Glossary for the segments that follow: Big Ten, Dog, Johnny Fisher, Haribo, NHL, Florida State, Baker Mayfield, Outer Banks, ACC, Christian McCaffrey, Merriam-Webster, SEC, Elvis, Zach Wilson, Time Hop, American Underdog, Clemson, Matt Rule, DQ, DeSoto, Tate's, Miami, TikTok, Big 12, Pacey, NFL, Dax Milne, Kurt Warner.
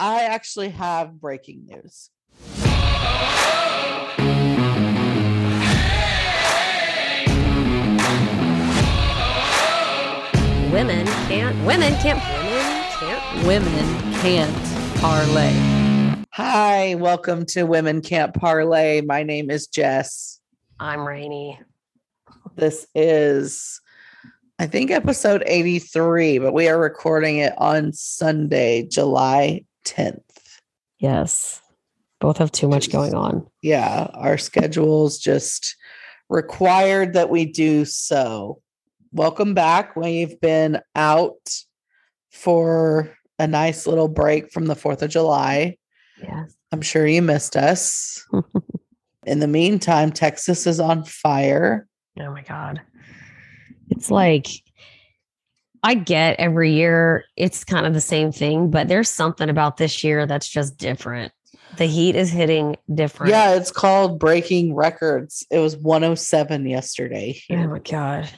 I actually have breaking news. Women can't parlay. Hi, welcome to Women Can't Parlay. My name is Jess. I'm Rainey. This is, I think, episode 83, but we are recording it on Sunday, July 10th. Yes. Both have too much going on. Yeah. Our schedules just required that we do so. Welcome back. We've been out for a nice little break from the 4th of July. Yes. I'm sure you missed us. In the meantime, Texas is on fire. Oh my God. It's like, I get every year it's kind of the same thing, but there's something about this year that's just different. The heat is hitting different. Yeah, it's called breaking records. It was 107 yesterday. Oh my God.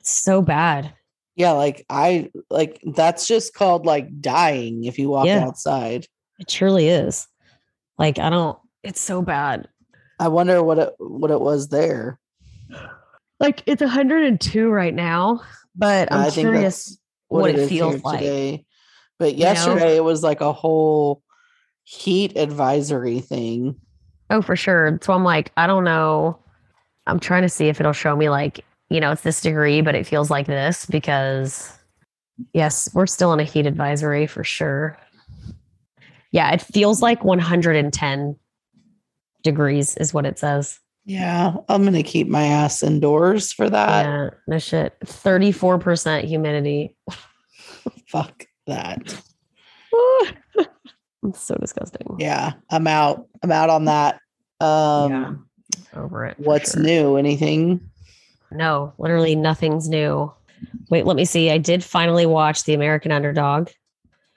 It's so bad. Yeah, like that's just called like dying if you walk outside. It truly is. Like it's so bad. I wonder what it was there. Like it's 102 right now, but I'm curious what it feels like today. But yesterday it was like a whole heat advisory thing. Oh, for sure. So I'm like, I don't know. I'm trying to see if it'll show me like, you know, it's this degree, but it feels like this because yes, we're still in a heat advisory for sure. Yeah. It feels like 110 degrees is what it says. Yeah, I'm going to keep my ass indoors for that. Yeah, no shit. 34% humidity. Fuck that. It's so disgusting. Yeah, I'm out on that. Over it. What's new? Anything? No, literally nothing's new. Wait, let me see. I did finally watch The American Underdog.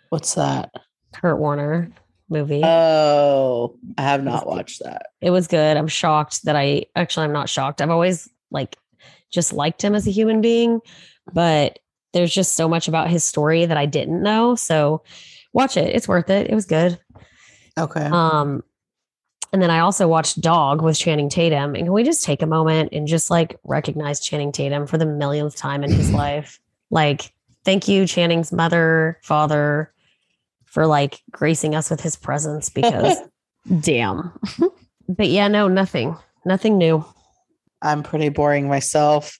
What's that? Kurt Warner movie. Oh, I have not watched that. It was good. I'm shocked that I'm not shocked. I've always just liked him as a human being, but there's just so much about his story that I didn't know. So watch it. It's worth it. It was good. Okay. And then I also watched Dog with Channing Tatum. And can we just take a moment and just recognize Channing Tatum for the millionth time in his life? Thank you, Channing's mother, father, for gracing us with his presence because damn. But yeah, no, nothing new. I'm pretty boring myself.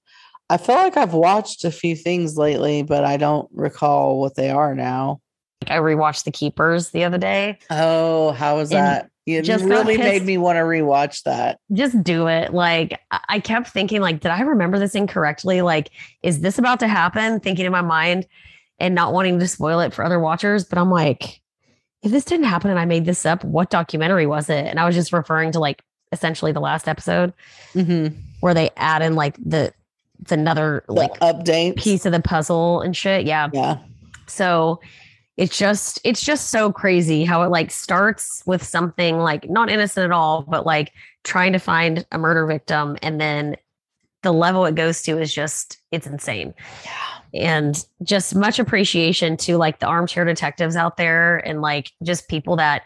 I feel like I've watched a few things lately, but I don't recall what they are now. I rewatched The Keepers the other day. Oh, how was that? You just really made me want to rewatch that. Just do it. I kept thinking did I remember this incorrectly? Is this about to happen? Thinking in my mind. And not wanting to spoil it for other watchers. But I'm like, if this didn't happen and I made this up, what documentary was it? And I was just referring to essentially the last episode where they add in the update piece of the puzzle and shit. Yeah. Yeah. So it's just so crazy how it starts with something not innocent at all, but trying to find a murder victim. And then the level it goes to is just, it's insane. Yeah. And just much appreciation to the armchair detectives out there and just people that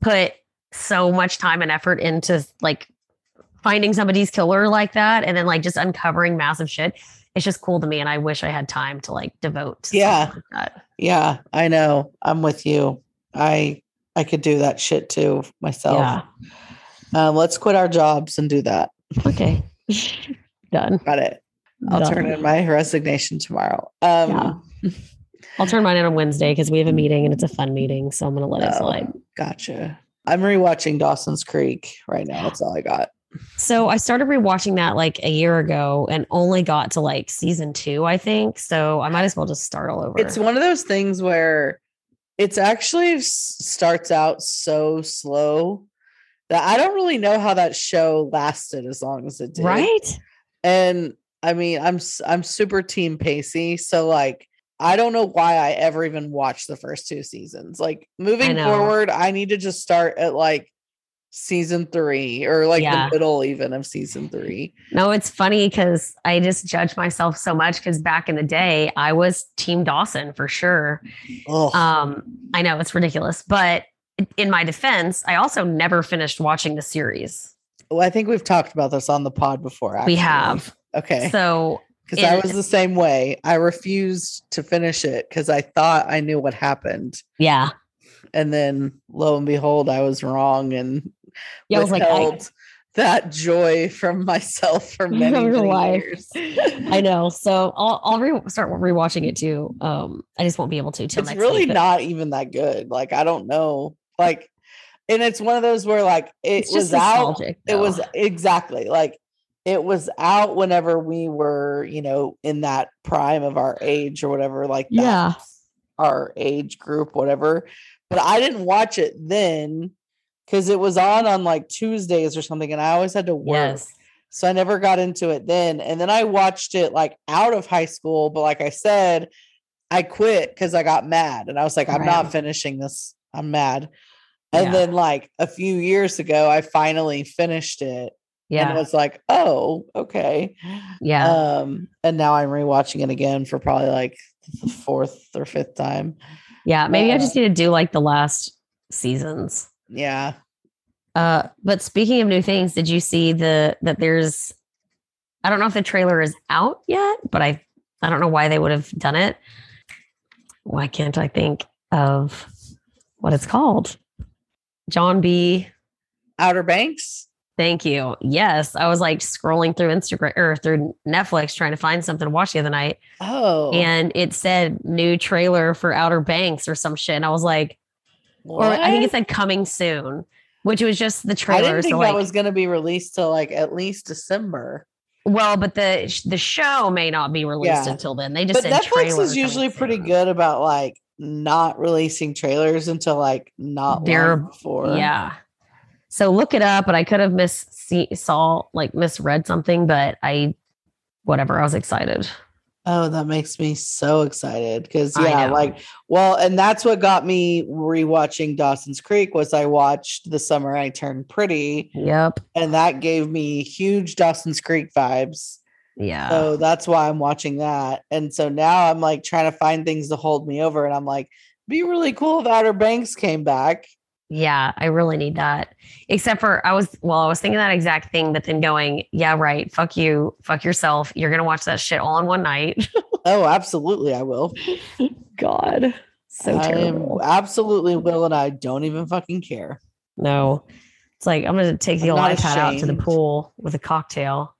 put so much time and effort into finding somebody's killer like that. And then just uncovering massive shit. It's just cool to me. And I wish I had time to devote. Yeah. That. Yeah, I know. I'm with you. I could do that shit too myself. Yeah. Let's quit our jobs and do that. Okay. Done. Got it. I'll turn in my resignation tomorrow. I'll turn mine in on Wednesday because we have a meeting and it's a fun meeting. So I'm going to let it slide. Gotcha. I'm rewatching Dawson's Creek right now. That's all I got. So I started rewatching that a year ago and only got to season 2, I think. So I might as well just start all over. It's one of those things where it's actually starts out so slow that I don't really know how that show lasted as long as it did. Right. And I mean, I'm super team Pacey. So I don't know why I ever even watched the first 2 seasons. Moving forward, I need to just start at season three, or like the middle even of season three. No, it's funny because I just judge myself so much because back in the day I was Team Dawson for sure. I know it's ridiculous, but in my defense, I also never finished watching the series. Well, I think we've talked about this on the pod before. Actually. We have. Okay. So because I was the same way. I refused to finish it because I thought I knew what happened. Yeah. And then lo and behold, I was wrong and withheld that joy from myself for many years. I know. So I'll start rewatching it too. I just won't be able to till next week. It's really not even that good. Like, I don't know. Like, and it's one of those where like it was out. It was exactly like it was out whenever we were, you know, in that prime of our age or whatever, like that, our age group, whatever. But I didn't watch it then because it was on like Tuesdays or something. And I always had to work. Yes. So I never got into it then. And then I watched it like out of high school. But like I said, I quit because I got mad and I was like, I'm not finishing this. I'm mad. And then like a few years ago, I finally finished it. Yeah. And I was like, oh, okay. Yeah. And now I'm rewatching it again for probably like the fourth or fifth time. Yeah, maybe I just need to do like the last seasons. Yeah. But speaking of new things, did you see that there's, I don't know if the trailer is out yet, but I don't know why they would have done it. Why can't I think of what it's called? John B. Outer Banks. Thank you. Yes. I was like scrolling through Instagram or through Netflix trying to find something to watch the other night. Oh. And it said new trailer for Outer Banks or some shit. And I was like, what? Or I think it said coming soon, which was just the trailer. I didn't think that was going to be released till like at least December. Well, but the show may not be released until then. They just said Netflix is usually pretty good about like not releasing trailers until like not long before. Yeah. So look it up, but I could have misread something, but I was excited. Oh, that makes me so excited because and that's what got me rewatching Dawson's Creek was I watched The Summer I Turned Pretty. Yep. And that gave me huge Dawson's Creek vibes. Yeah. So that's why I'm watching that. And so now I'm like trying to find things to hold me over. And I'm like, be really cool if Outer Banks came back. Yeah, I really need that. Except for I was thinking that exact thing, but then going, yeah, right. Fuck you. Fuck yourself. You're going to watch that shit all in one night. Oh, absolutely. I will. God. So terrible. Absolutely will. And I don't even fucking care. No, it's like, I'm going to take the old iPad out to the pool with a cocktail.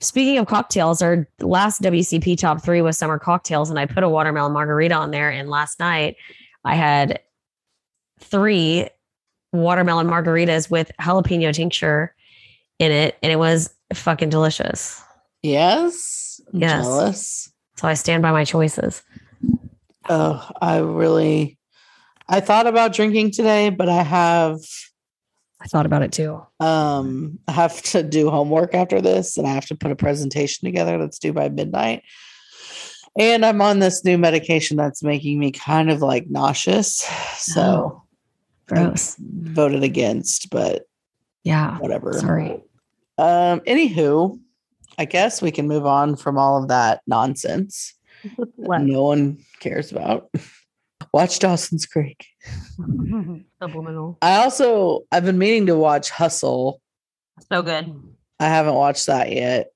Speaking of cocktails, our last WCP top 3 was summer cocktails. And I put a watermelon margarita on there. And last night I had 3 watermelon margaritas with jalapeno tincture in it, and it was fucking delicious. Yes. I'm jealous. So I stand by my choices. Oh, I thought about drinking today, but I thought about it too. I have to do homework after this, and I have to put a presentation together that's due by midnight. And I'm on this new medication that's making me kind of like nauseous. So gross. Voted against, but yeah, whatever. Sorry. Anywho, I guess we can move on from all of that nonsense. No one cares about. Watch Dawson's Creek. Subliminal. I've been meaning to watch Hustle. So good. I haven't watched that yet.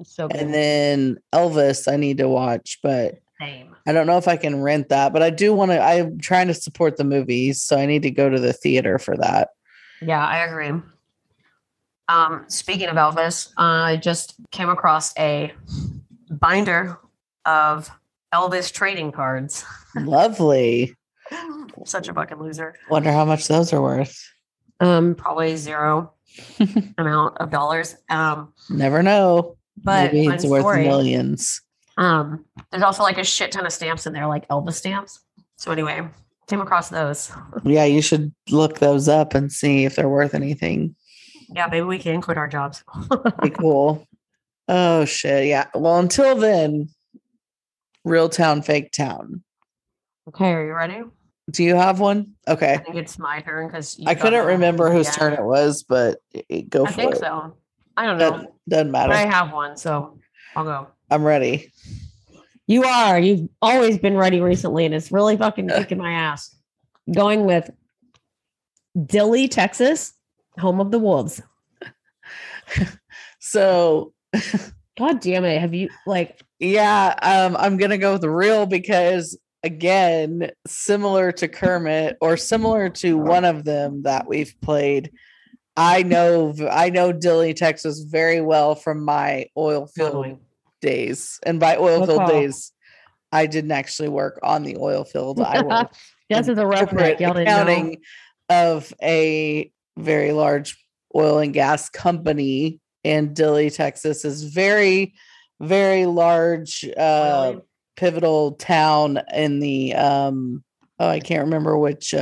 It's so good. And then Elvis, I need to watch, but. Same. I don't know if I can rent that, but I do want to. I'm trying to support the movies, so I need to go to the theater for that. Yeah, I agree. Speaking of Elvis, I just came across a binder of Elvis trading cards. Lovely. Such a fucking loser. Wonder how much those are worth. Probably zero amount of dollars. Never know. But maybe it's worth millions. There's also like a shit ton of stamps in there, like Elvis stamps. So anyway, came across those. Yeah, you should look those up and see if they're worth anything. Yeah, maybe we can quit our jobs. Be cool. Oh shit. Yeah. Well, until then, real town, fake town. Okay, are you ready? Do you have one? Okay. I think it's my turn because I couldn't remember whose turn it was, but go for it. I think so. I don't know. Doesn't matter. But I have one, so I'll go. I'm ready. You are. You've always been ready recently, and it's really fucking kicking my ass. Going with Dilly, Texas, home of the Wolves. So, God damn it. Have you like? Yeah, I'm going to go with the real because, again, similar to Kermit or similar to one of them that we've played, I know Dilly, Texas very well from my oil field days. And by oil field days, I didn't actually work on the oil field. I worked that's in the corporate accounting of a very large oil and gas company. And Dilly, Texas is very, very large, pivotal town in the I can't remember which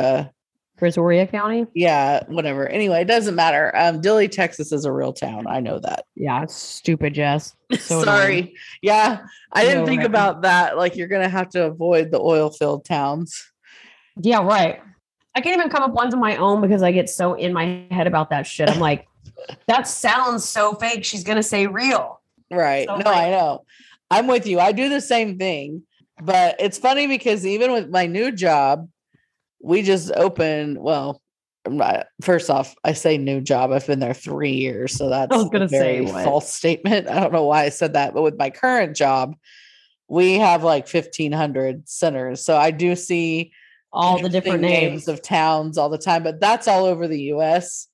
Brazoria County. Yeah, whatever. Anyway, it doesn't matter. Dilly, Texas is a real town. I know that. Yeah, it's stupid, Jess. So sorry. Yeah. I didn't think about that. Like you're gonna have to avoid the oil filled towns. Yeah, right. I can't even come up ones of my own because I get so in my head about that shit. I'm like, that sounds so fake. She's gonna say real. Right. So no, I know. I'm with you. I do the same thing, but it's funny because even with my new job, we just opened. Well, first off, I say new job. I've been there 3 years. So that's a very false statement. I don't know why I said that, but with my current job, we have like 1,500 centers. So I do see all the different names of towns all the time, but that's all over the US.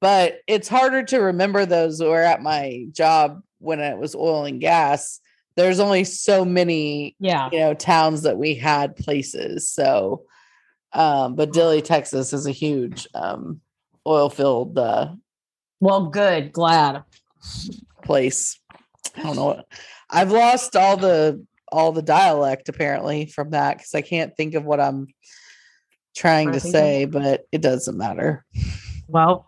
But it's harder to remember those who are at my job when it was oil and gas. There's only so many, towns that we had places. So, but Dilly, Texas is a huge, oil field, glad place. I don't know. I've lost all the dialect apparently from that. Cause I can't think of what I'm trying to say, but it doesn't matter. Well,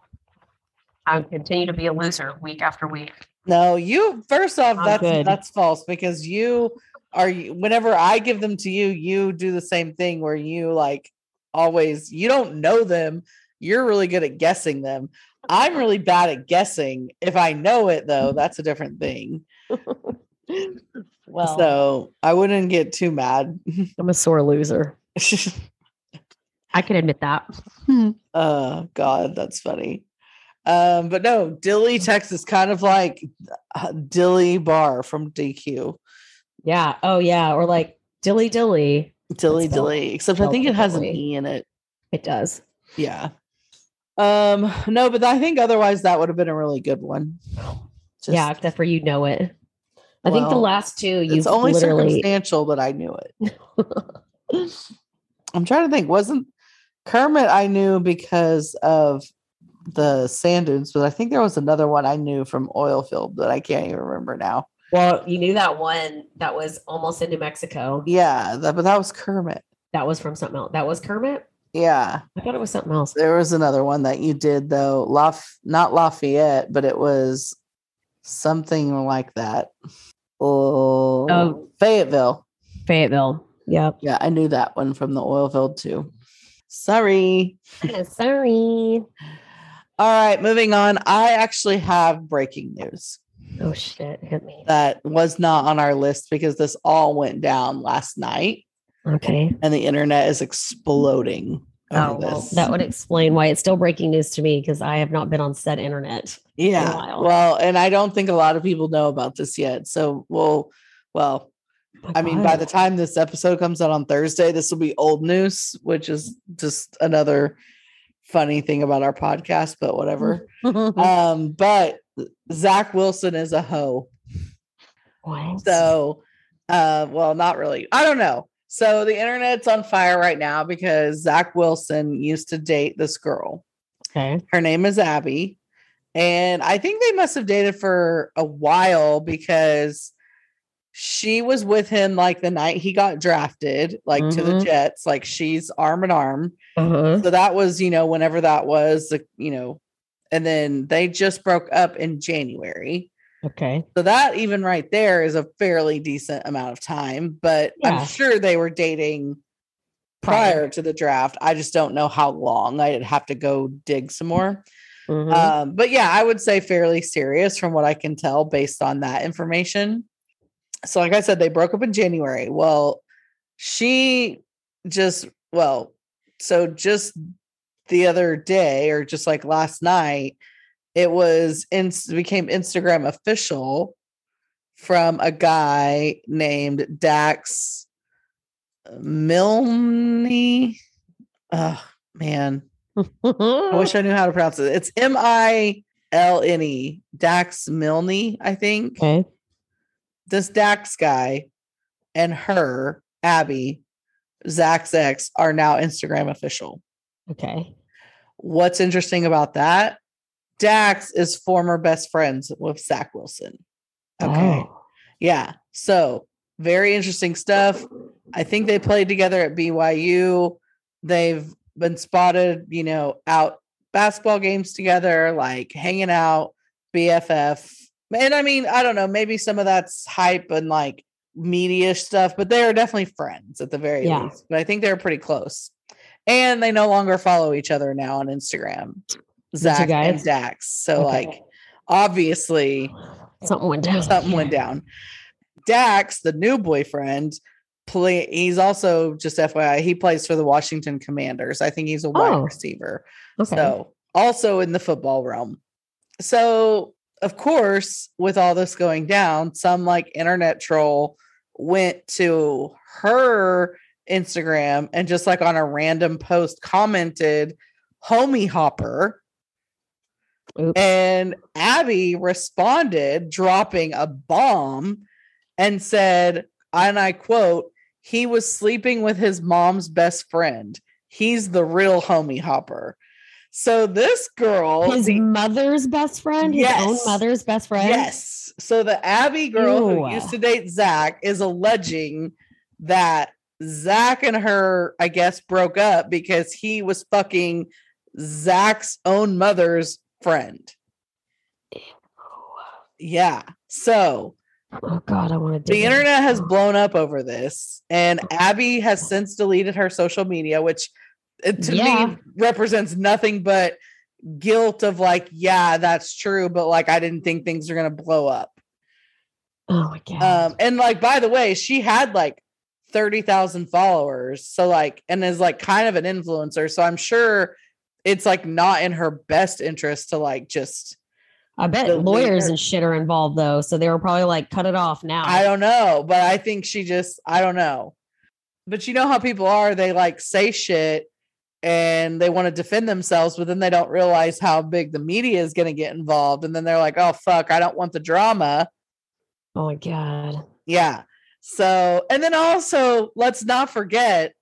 I'll continue to be a loser week after week. No, you first off, that's false because you are, whenever I give them to you, you do the same thing where you like always, you don't know them. You're really good at guessing them. I'm really bad at guessing. If I know it though, that's a different thing. Well, so I wouldn't get too mad. I'm a sore loser. I can admit that. God, that's funny. But no, Dilly, Texas, kind of like Dilly Bar from DQ. Yeah. Oh yeah. Or like Dilly Dilly. Except I think it has an E in it. It does. Yeah. No, but I think otherwise that would have been a really good one. Just, yeah. Except for, it. I think the last two, it's only circumstantial that I knew it. I'm trying to think, wasn't Kermit. I knew because of the sand dunes, but I think there was another one I knew from oil field that I can't even remember now. Well, you knew that one that was almost in New Mexico. Yeah, but that was Kermit. That was from something else. That was Kermit? Yeah. I thought it was something else. There was another one that you did though. Not Lafayette, but it was something like that. Oh, Fayetteville. Yeah. Yeah, I knew that one from the oil field too. Sorry. All right, moving on. I actually have breaking news. Oh, shit. Hit me. That was not on our list because this all went down last night. Okay. And the internet is exploding. Oh, well, that would explain why it's still breaking news to me because I have not been on said internet. Yeah. In a while. Well, and I don't think a lot of people know about this yet. So by the time this episode comes out on Thursday, this will be old news, which is just another funny thing about our podcast, but whatever. But Zach Wilson is a hoe. What? So, not really. I don't know. So the internet's on fire right now because Zach Wilson used to date this girl. Okay. Her name is Abby. And I think they must have dated for a while because she was with him like the night he got drafted, like to the Jets, like she's arm in arm. So that was, whenever that was, and then they just broke up in January. Okay. So that even right there is a fairly decent amount of time, but yeah. I'm sure they were dating prior to the draft. I just don't know how long. I'd have to go dig some more. Mm-hmm. But yeah, I would say fairly serious from what I can tell based on that information. So like I said, they broke up in January. Well, just the other day, or just like last night, it was became Instagram official from a guy named Dax Milne. Oh man. I wish I knew how to pronounce it. It's Milne, Dax Milne, I think. Okay. This Dax guy and her, Abby, Zach's ex, are now Instagram official. Okay. What's interesting about that? Dax is former best friends with Zach Wilson. Okay. Oh. Yeah. So very interesting stuff. I think they played together at BYU. They've been spotted, out basketball games together, like hanging out, BFF. And I mean, I don't know, maybe some of that's hype and like media stuff, but they are definitely friends at the very least. But I think they're pretty close. And they no longer follow each other now on Instagram, Zach and Dax. So like, obviously something went down. Dax, the new boyfriend, he's also, just FYI, he plays for the Washington Commanders. I think he's a wide receiver. Okay. So also in the football realm. So of course, with all this going down, some like internet troll went to her Instagram and just like on a random post commented homie hopper. Oops. And Abby responded, dropping a bomb, and said, and I quote, "He was sleeping with his mom's best friend. He's the real homie hopper." So this girl, mother's best friend, his own mother's best friend. Yes. So the Abby girl who used to date Zach is alleging that Zach and her, I guess, broke up because he was fucking Zach's own mother's friend. Ew. Yeah. So, oh God, I want to. The internet has blown up over this, and Abby has since deleted her social media, which to me represents nothing but guilt of like, yeah, that's true, but like, I didn't think things are going to blow up. Oh my God. And like, by the way, she had like 30,000 followers. So like, and is like kind of an influencer. So I'm sure it's like not in her best interest to like just. I bet lawyers and shit are involved though. So they were probably like, cut it off now. I don't know, but I think she just, I don't know. But you know how people are, they like say shit and they want to defend themselves, but then they don't realize how big the media is going to get involved. And then they're like, oh fuck, I don't want the drama. Oh my God. Yeah. So, and then also let's not forget,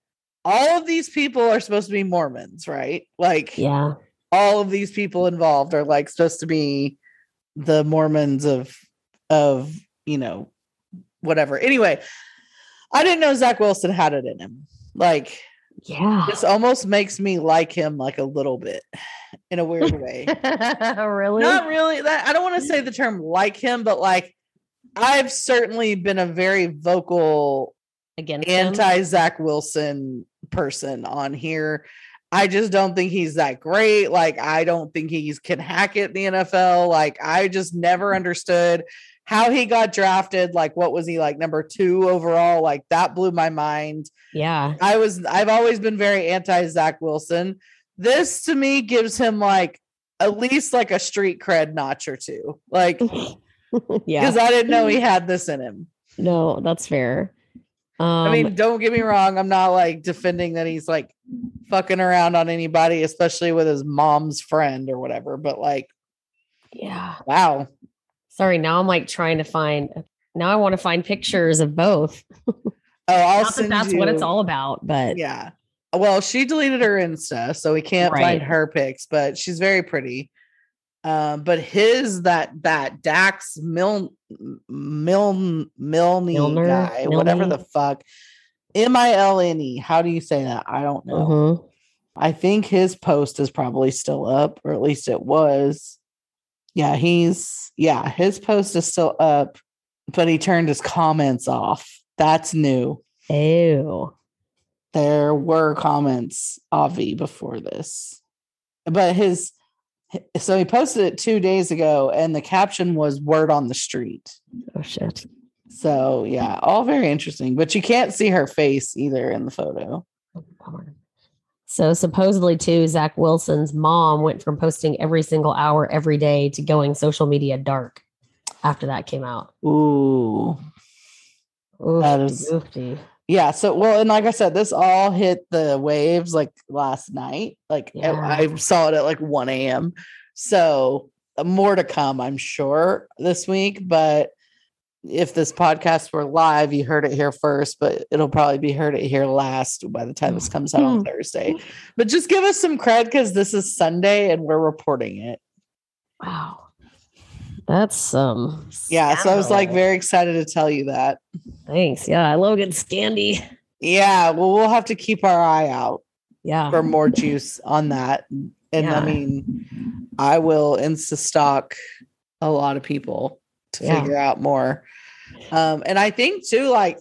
all of these people are supposed to be Mormons, right? Like, yeah, all of these people involved are like supposed to be the Mormons of, whatever. Anyway, I didn't know Zach Wilson had it in him. Like, yeah, this almost makes me like him, like a little bit in a weird way. Really? Not really. I don't want to say the term like him, but like, I've certainly been a very vocal anti-Zach Wilson person on here. I just don't think he's that great. Like, I don't think he can hack it in the NFL. Like, I just never understood how he got drafted. Like, what was he, like, number 2 overall? Like, that blew my mind. Yeah. I've always been very anti-Zach Wilson. This, to me, gives him, like, at least, like, a street cred notch or two. Like, yeah, because I didn't know he had this in him. No, that's fair. I mean, don't get me wrong. I'm not like defending that he's like fucking around on anybody, especially with his mom's friend or whatever. But like, yeah, wow. Sorry. Now I'm like trying to I want to find pictures of both. Oh, that's what it's all about. But yeah, well, she deleted her Insta, so we can't find her pics, but she's very pretty. But his that Dax Milne guy, whatever the fuck, Milne. How do you say that? I don't know. Mm-hmm. I think his post is probably still up, or at least it was. Yeah, his post is still up, but he turned his comments off. That's new. Ew. there were comments, Avi, before this. But his, so he posted it 2 days ago, and the caption was "Word on the street." Oh, shit. So, yeah, all very interesting. But you can't see her face either in the photo. So supposedly, too, Zach Wilson's mom went from posting every single hour every day to going social media dark after that came out. Ooh. Oof, that is goofy. Yeah. So, well, and like I said, this all hit the waves like last night. Like I saw it at like 1 a.m. So more to come, I'm sure, this week. But if this podcast were live, you heard it here first, but it'll probably be heard it here last by the time this comes out on Thursday. But just give us some cred because this is Sunday and we're reporting it. Wow. That's some. Yeah. So I was like very excited to tell you that. Thanks. Yeah. I love getting scandy. Yeah. Well, we'll have to keep our eye out for more juice on that. And I mean, I will Insta stalk a lot of people to figure out more. And I think too, like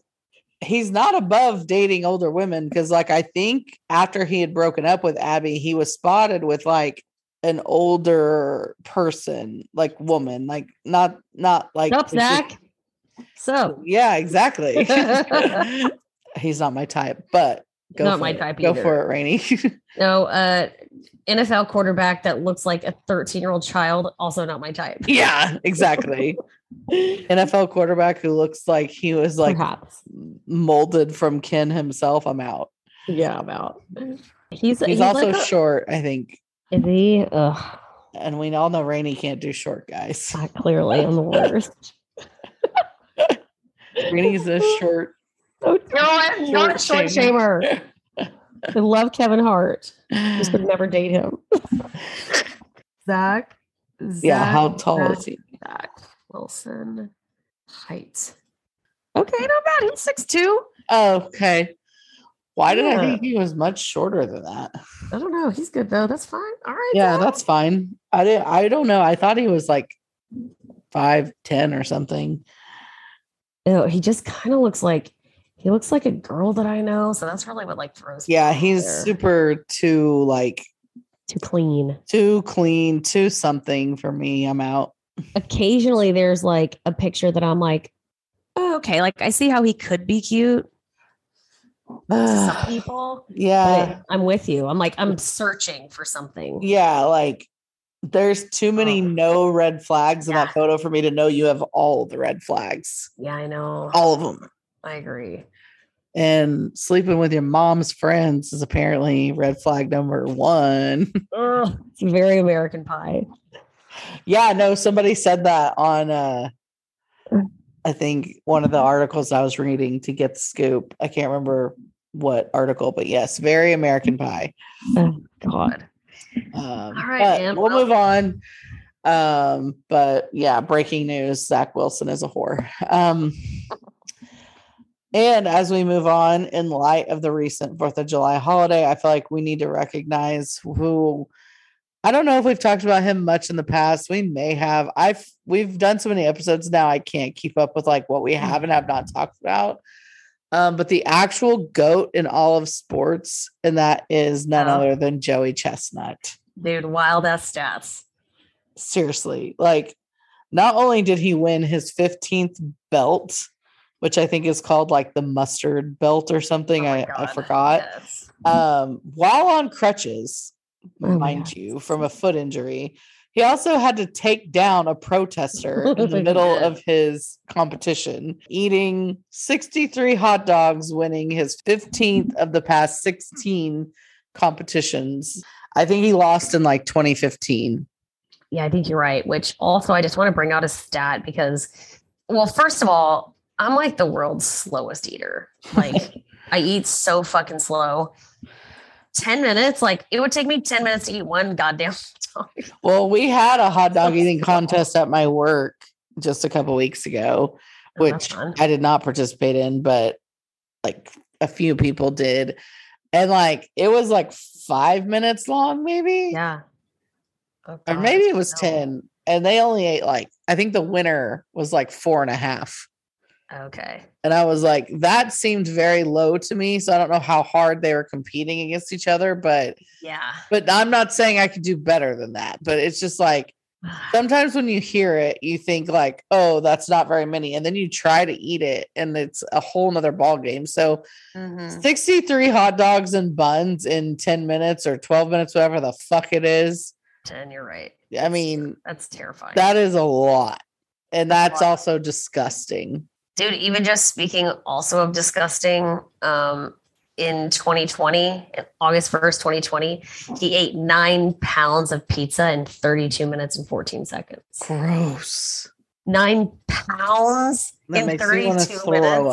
he's not above dating older women. Cause like, I think after he had broken up with Abby, he was spotted with like an older person, like woman, like not like up, Zach. So yeah, exactly. He's not my type, but go for it, Rainey. No, NFL quarterback that looks like a 13-year-old child, also not my type. Yeah, exactly. NFL quarterback who looks like he was like perhaps molded from Ken himself. I'm out. Yeah, I'm out. He's also like short, I think. Is he? Ugh. And we all know Rainey can't do short guys. Clearly, I'm the worst. Rainey's a short. Oh, no, I'm not a short shamer. I love Kevin Hart. Just would never date him. Zach. Yeah, how tall is he? Zach Wilson. Height. Okay, not bad. He's 6'2". Oh, okay. Why did I think he was much shorter than that? I don't know. He's good though. That's fine. All right. Yeah, Zach. That's fine. I don't know. I thought he was like 5'10" or something. No, he just kind of looks like a girl that I know. So that's really what like throws me. Yeah, he's super too clean, too something for me. I'm out. Occasionally there's like a picture that I'm like, oh, okay, like I see how he could be cute. To some people, yeah, I'm with you. I'm like, I'm searching for something. Yeah, like there's too many no red flags in that photo for me to know you have all the red flags. Yeah, I know all of them. I agree. And sleeping with your mom's friends is apparently red flag number 1. It's very American Pie. Yeah, no, somebody said that on I think one of the articles I was reading to get the scoop. I can't remember what article, but yes, very American Pie. Oh God. All right, man. We'll move on. But yeah, breaking news: Zach Wilson is a whore. And as we move on, in light of the recent 4th of July holiday, I feel like we need to recognize who. I don't know if we've talked about him much in the past. We may have. We've done so many episodes now. I can't keep up with like what we have and have not talked about. But the actual GOAT in all of sports, and that is none other than Joey Chestnut. Dude, wild ass stats. Seriously, like not only did he win his 15th belt, which I think is called like the mustard belt or something. I forgot. Yes. While on crutches. Mind you, from a foot injury. He also had to take down a protester in the middle of his competition, eating 63 hot dogs, winning his 15th of the past 16 competitions. I think he lost in like 2015. Yeah, I think you're right, which also I just want to bring out a stat because, well, first of all, I'm like the world's slowest eater. Like I eat so fucking slow. 10 minutes, like it would take me 10 minutes to eat one goddamn dog. Well, we had a hot dog eating contest at my work just a couple weeks ago, which I did not participate in, but like a few people did. And like it was like 5 minutes long, maybe. Yeah. Oh, or maybe it was 10. And they only ate like, I think the winner was like 4.5. Okay. And I was like, that seemed very low to me. So I don't know how hard they were competing against each other, but yeah, but I'm not saying I could do better than that, but it's just like, sometimes when you hear it, you think like, oh, that's not very many. And then you try to eat it and it's a whole nother ball game. So 63 hot dogs and buns in 10 minutes or 12 minutes, whatever the fuck it is. 10, you're right. I mean, that's terrifying. That is a lot. And that's also disgusting. Dude, even just speaking also of disgusting, in 2020, August 1st, 2020, he ate 9 pounds of pizza in 32 minutes and 14 seconds. Gross. 9 pounds that in makes 32 me want to throw minutes.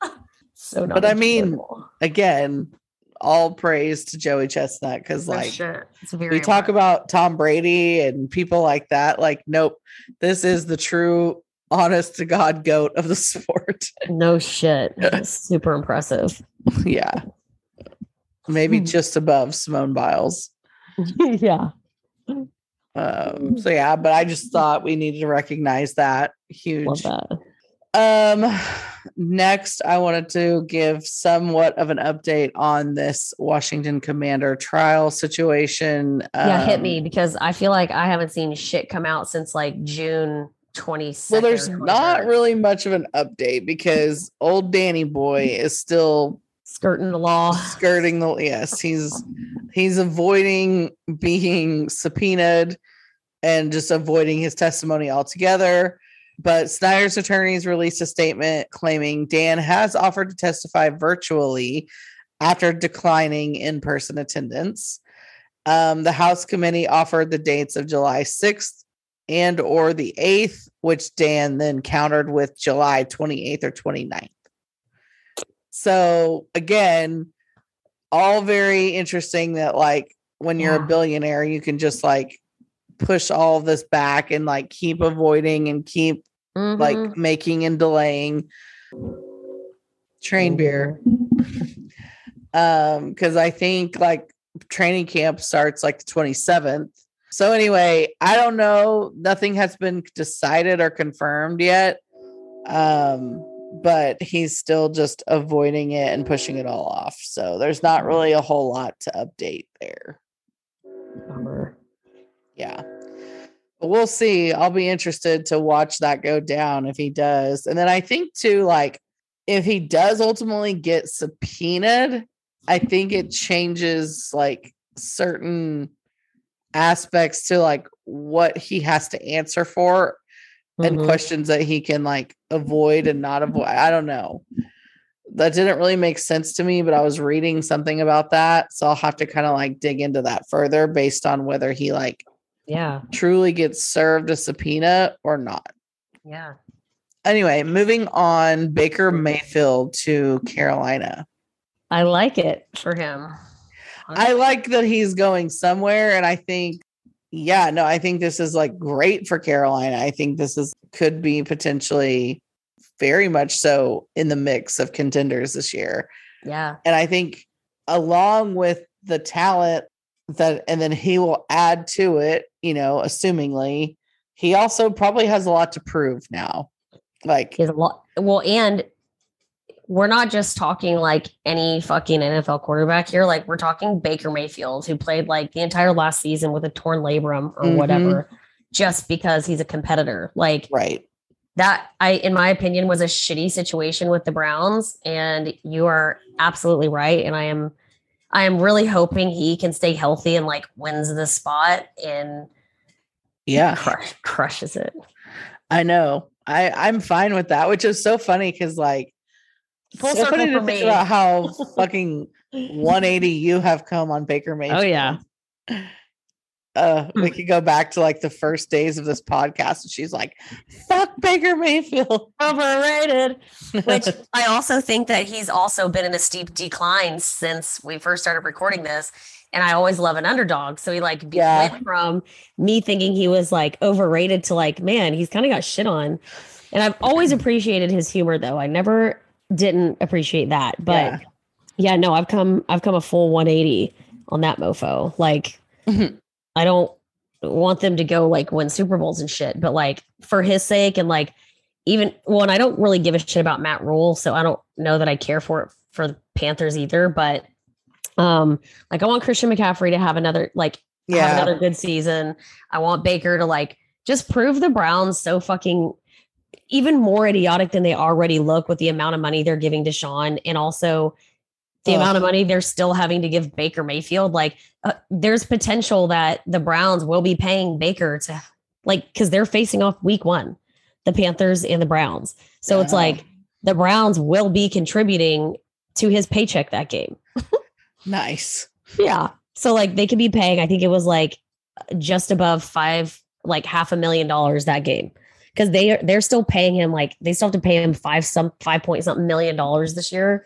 Up. So not but I mean, enjoyable. Again, all praise to Joey Chestnut because, like, sure. We talk about Tom Brady and people like that. Like, nope, this is the true, honest to God goat of the sport. No shit. Super impressive. Yeah. Maybe just above Simone Biles. Yeah. So yeah, but I just thought we needed to recognize that. Huge. Love that. Next, I wanted to give somewhat of an update on this Washington Commander trial situation. Yeah, hit me because I feel like I haven't seen shit come out since like June 26th. Well, there's not really much of an update because old Danny boy is still skirting the law. Yes, he's avoiding being subpoenaed and just avoiding his testimony altogether. But Snyder's attorneys released a statement claiming Dan has offered to testify virtually after declining in-person attendance. The House committee offered the dates of July 6th and or the 8th, which Dan then countered with July 28th or 29th. So again, all very interesting that like when you're a billionaire, you can just like push all of this back and like keep avoiding and keep like making and delaying. Train beer. Because I think like training camp starts like the 27th. So anyway, I don't know. Nothing has been decided or confirmed yet, but he's still just avoiding it and pushing it all off. So there's not really a whole lot to update there. Bummer. Yeah. But we'll see. I'll be interested to watch that go down if he does. And then I think too, like if he does ultimately get subpoenaed, I think it changes like certain aspects to like what he has to answer for and questions that he can like avoid and not avoid. I don't know. That didn't really make sense to me, but I was reading something about that. So I'll have to kind of like dig into that further based on whether he like, truly gets served a subpoena or not. Yeah. Anyway, moving on, Baker Mayfield to Carolina. I like it for him. I like that he's going somewhere. And I think, I think this is like great for Carolina. I think this could be potentially very much so in the mix of contenders this year. Yeah. And I think along with the talent and then he will add to it, you know, assumingly, he also probably has a lot to prove now. Like he has a lot. Well, and we're not just talking like any fucking NFL quarterback here. Like we're talking Baker Mayfield, who played like the entire last season with a torn labrum or whatever, just because he's a competitor. Like that, in my opinion, was a shitty situation with the Browns. And you are absolutely right. And I am really hoping he can stay healthy and like wins the spot and crushes it. I know. I'm fine with that, which is so funny because like, full circle for me. Think about how fucking 180 you have come on Baker Mayfield. Oh yeah. We could go back to like the first days of this podcast, and she's like, "Fuck Baker Mayfield, overrated." Which I also think that he's also been in a steep decline since we first started recording this. And I always love an underdog, so he like went from me thinking he was like overrated to like, man, he's kind of got shit on. And I've always appreciated his humor, though. I never didn't appreciate that, but no, I've come a full 180 on that mofo. Like I don't want them to go like win Super Bowls and shit, but like for his sake and like even well, and I don't really give a shit about Matt Rule, so I don't know that I care for it for the Panthers either. But like, I want Christian McCaffrey to have another good season. I want Baker to just prove the Browns so fucking even more idiotic than they already look with the amount of money they're giving Deshaun, and also the amount of money they're still having to give Baker Mayfield. There's potential that the Browns will be paying Baker to because they're facing off week one, the Panthers and the Browns. So it's the Browns will be contributing to his paycheck that game. Nice. Yeah. So they could be paying, I think it was just above $500,000 that game. Cause they're still paying him. They still have to pay him $5 something million this year.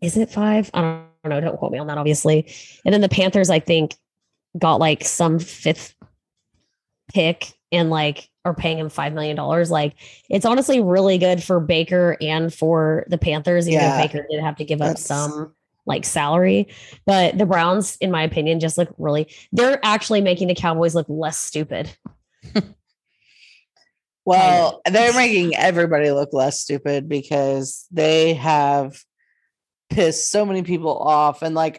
Is it $5? I don't know. Don't quote me on that, obviously. And then the Panthers, I think, got some fifth pick and are paying him $5 million. It's honestly really good for Baker and for the Panthers. Even though Baker did have to give up some salary, but the Browns, in my opinion, just look really, they're actually making the Cowboys look less stupid. Well, they're making everybody look less stupid because they have pissed so many people off. And I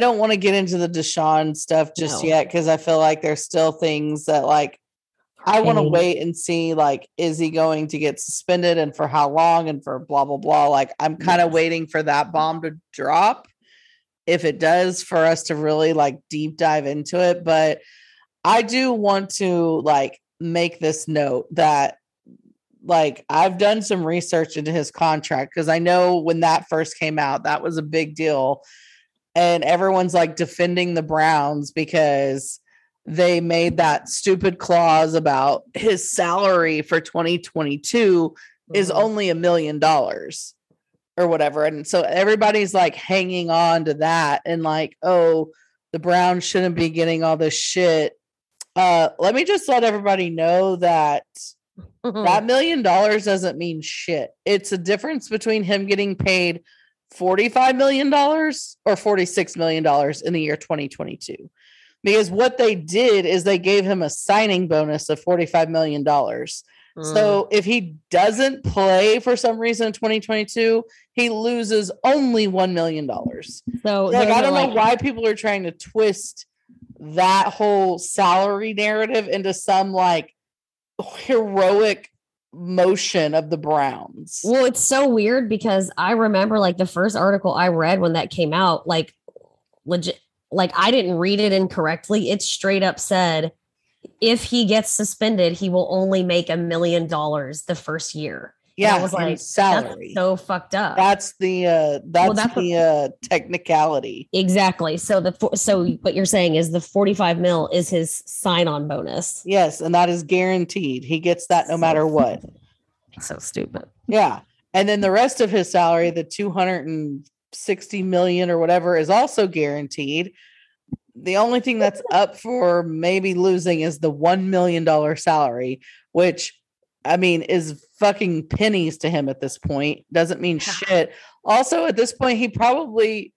don't want to get into the Deshaun stuff just yet because I feel like there's still things that I want to wait and see, is he going to get suspended and for how long and for blah, blah, blah. I'm kind of waiting for that bomb to drop, if it does, for us to really deep dive into it. But I do want to make this note that I've done some research into his contract, because I know when that first came out, that was a big deal. And everyone's defending the Browns because they made that stupid clause about his salary for 2022 is only $1 million or whatever. And so everybody's hanging on to that and oh, the Browns shouldn't be getting all this shit. Let me just let everybody know that that $1 million doesn't mean shit. It's a difference between him getting paid $45 million or $46 million in the year 2022. Because what they did is they gave him a signing bonus of $45 million. So if he doesn't play for some reason in 2022, he loses only $1 million. So I don't know why people are trying to twist that whole salary narrative into some heroic motion of the Browns. Well, it's so weird because I remember the first article I read when that came out, legit, I didn't read it incorrectly. It straight up said, if he gets suspended, he will only make $1 million the first year. Yeah. And I was salary. That's so fucked up. That's the, technicality. Exactly. So what you're saying is the $45 million is his sign on bonus. Yes. And that is guaranteed. He gets that no matter what. So stupid. Yeah. And then the rest of his salary, the $260 million or whatever, is also guaranteed. The only thing that's up for maybe losing is the $1 million salary, which is fucking pennies to him at this point. Doesn't mean shit. Also, at this point, he probably,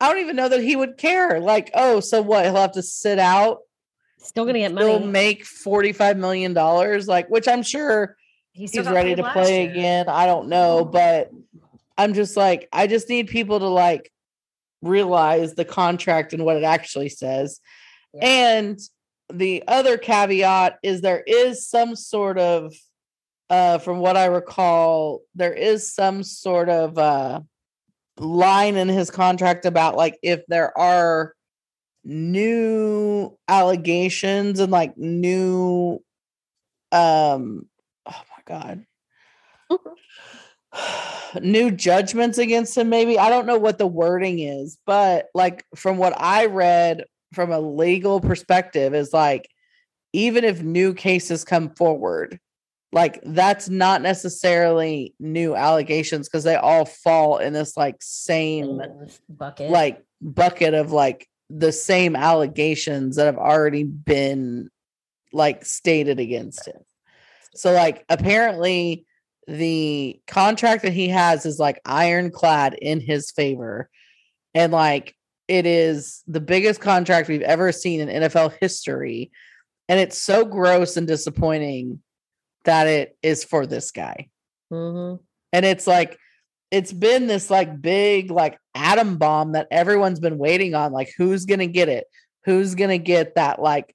I don't even know that he would care. So what? He'll have to sit out. Still going to get money. He'll make $45 million, which I'm sure he's ready to play again. I don't know, but I'm just I just need people to realize the contract and what it actually says. Yeah. And the other caveat is there is some sort of, from what I recall, there is some sort of line in his contract about if there are new allegations and new, oh my God, new judgments against him. Maybe, I don't know what the wording is, but from what I read from a legal perspective is even if new cases come forward, that's not necessarily new allegations, because they all fall in this same bucket, bucket of the same allegations that have already been stated against him. So apparently the contract that he has is ironclad in his favor, and it is the biggest contract we've ever seen in NFL history. And it's so gross and disappointing that it is for this guy. Mm-hmm. And it's like, it's been this like big, like atom bomb that everyone's been waiting on. Like, who's going to get it? Who's going to get that? Like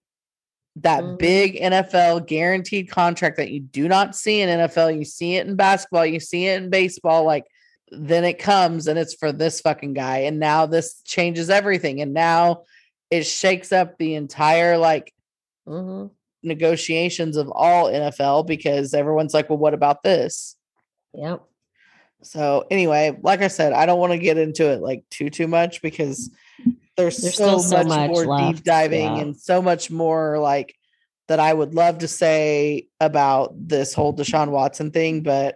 that mm-hmm. big NFL guaranteed contract that you do not see in NFL. You see it in basketball, you see it in baseball. Like, then it comes and it's for this fucking guy. And now this changes everything. And now it shakes up the entire like mm-hmm. negotiations of all NFL, because everyone's like, well, what about this? Yep. So anyway, like I said, I don't want to get into it like too much, because there's so much more left. Deep diving yeah. and so much more like that I would love to say about this whole Deshaun Watson thing, but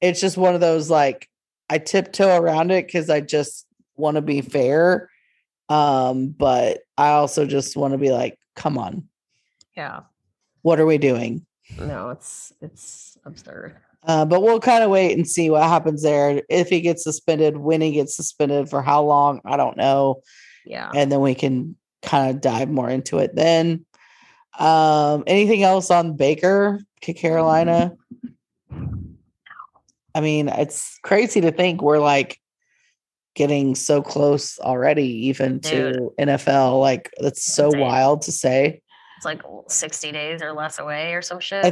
it's just one of those, like, I tiptoe around it because I just want to be fair. But I also just want to be like, come on. Yeah. What are we doing? No, it's absurd. But we'll kind of wait and see what happens there. If he gets suspended, when he gets suspended, for how long, I don't know. Yeah. And then we can kind of dive more into it then. Anything else on Baker to Carolina? I mean, it's crazy to think we're like getting so close already, even to NFL. Like, that's so wild to say. It's like 60 days or less away or some shit.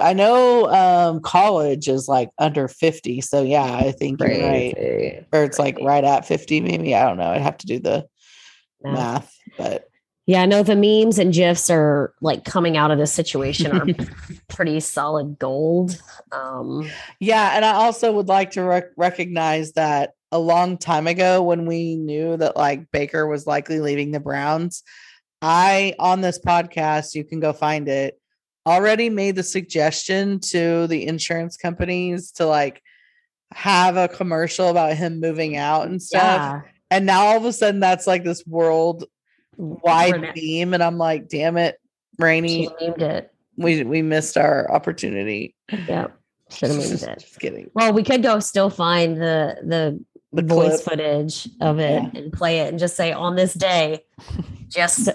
I know college is like under 50. So yeah, I think you're right. Or it's like right at 50 maybe. I don't know. I'd have to do the math. But yeah, I know the memes and GIFs are like coming out of this situation are pretty solid gold. Yeah. And I also would like to recognize that a long time ago, when we knew that like Baker was likely leaving the Browns, I, on this podcast, you can go find it, already made the suggestion to the insurance companies to like have a commercial about him moving out and stuff. Yeah. And now all of a sudden that's like this worldwide theme. And I'm like, damn it, Rainey. We missed our opportunity. Yeah. Should have moved it. Just kidding. Well, we could go still find the voice footage of it and play it and just say, on this day, Jess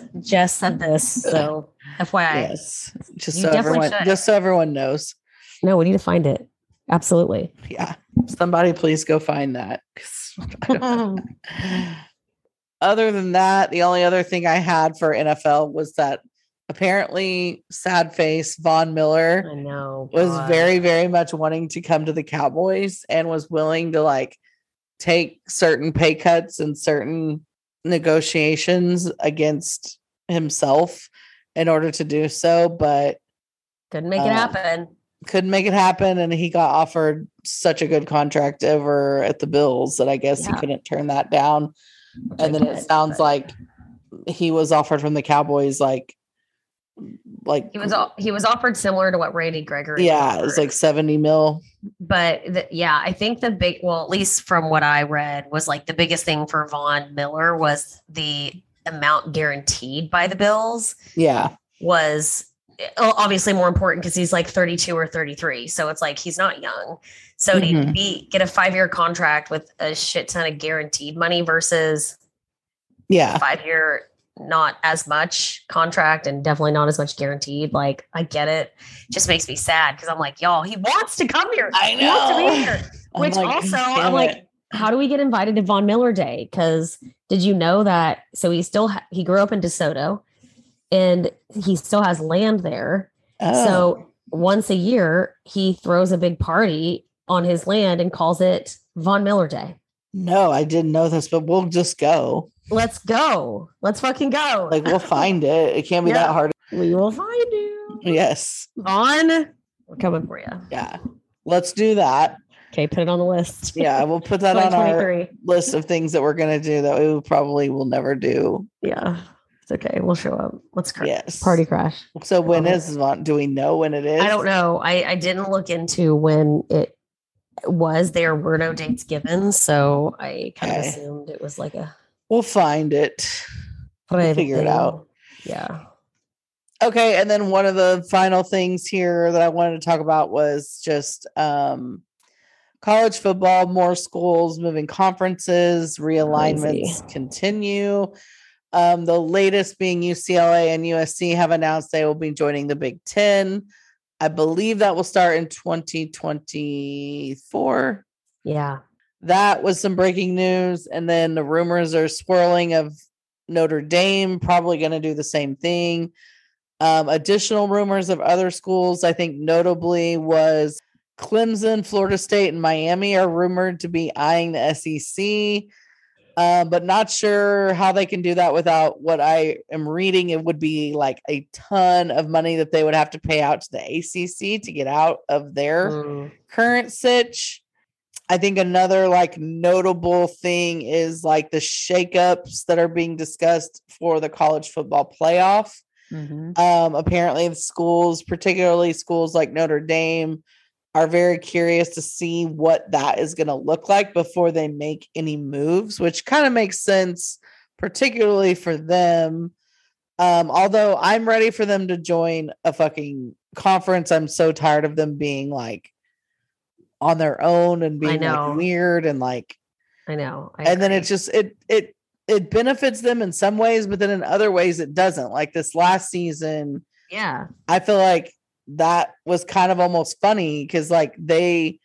said this. So FYI. Yes. Just so everyone knows. No, we need to find it. Absolutely. Yeah. Somebody please go find that. Other than that, the only other thing I had for NFL was that apparently sad face Von Miller was very, very much wanting to come to the Cowboys and was willing to like take certain pay cuts and certain negotiations against himself in order to do so, but couldn't make it happen. And he got offered such a good contract over at the Bills that I guess he couldn't turn that down. And then it sounds like he was offered from the Cowboys, like he was offered similar to what Randy Gregory offered. It was like 70 mil. But I think the big, well, at least from what I read, was like the biggest thing for Von Miller was the amount guaranteed by the Bills. Yeah, was obviously more important because he's like 32 or 33, so it's like he's not young. So mm-hmm. to get a 5-year contract with a shit ton of guaranteed money versus 5-year. Not as much contract and definitely not as much guaranteed. Like, I get it. Just makes me sad because I'm like, y'all, he wants to come here. I know. He wants to be here. Which also, I'm like, how do we get invited to Von Miller Day? Because did you know that? So he grew up in DeSoto and he still has land there. Oh. So once a year, he throws a big party on his land and calls it Von Miller Day. No, I didn't know this, but we'll just go. Let's go. Let's fucking go. Like, we'll find it. It can't be that hard. We will find you. Yes. On. We're coming for you. Yeah. Let's do that. Okay. Put it on the list. Yeah. We'll put that on our list of things that we're going to do that we probably will never do. Yeah. It's okay. We'll show up. Let's party crash. So when is it? Do we know when it is? I don't know. I didn't look into when it was. There were no dates given. So I kind of assumed it was like a. We'll find it. We'll figure it out. Yeah. Okay. And then one of the final things here that I wanted to talk about was just college football, more schools, moving conferences, realignments continue. The latest being UCLA and USC have announced they will be joining the Big Ten. I believe that will start in 2024. Yeah. That was some breaking news. And then the rumors are swirling of Notre Dame probably going to do the same thing. Additional rumors of other schools, I think notably was Clemson, Florida State, and Miami are rumored to be eyeing the SEC, but not sure how they can do that without what I am reading. It would be like a ton of money that they would have to pay out to the ACC to get out of their current sitch. I think another like notable thing is like the shakeups that are being discussed for the college football playoff. Mm-hmm. Apparently the schools, particularly schools like Notre Dame, are very curious to see what that is going to look like before they make any moves, which kind of makes sense, particularly for them. Although I'm ready for them to join a fucking conference. I'm so tired of them being like on their own and being like weird and like, I know. I agree. Then it's just, it benefits them in some ways, but then in other ways it doesn't. Like this last season. Yeah. I feel like that was kind of almost funny because like they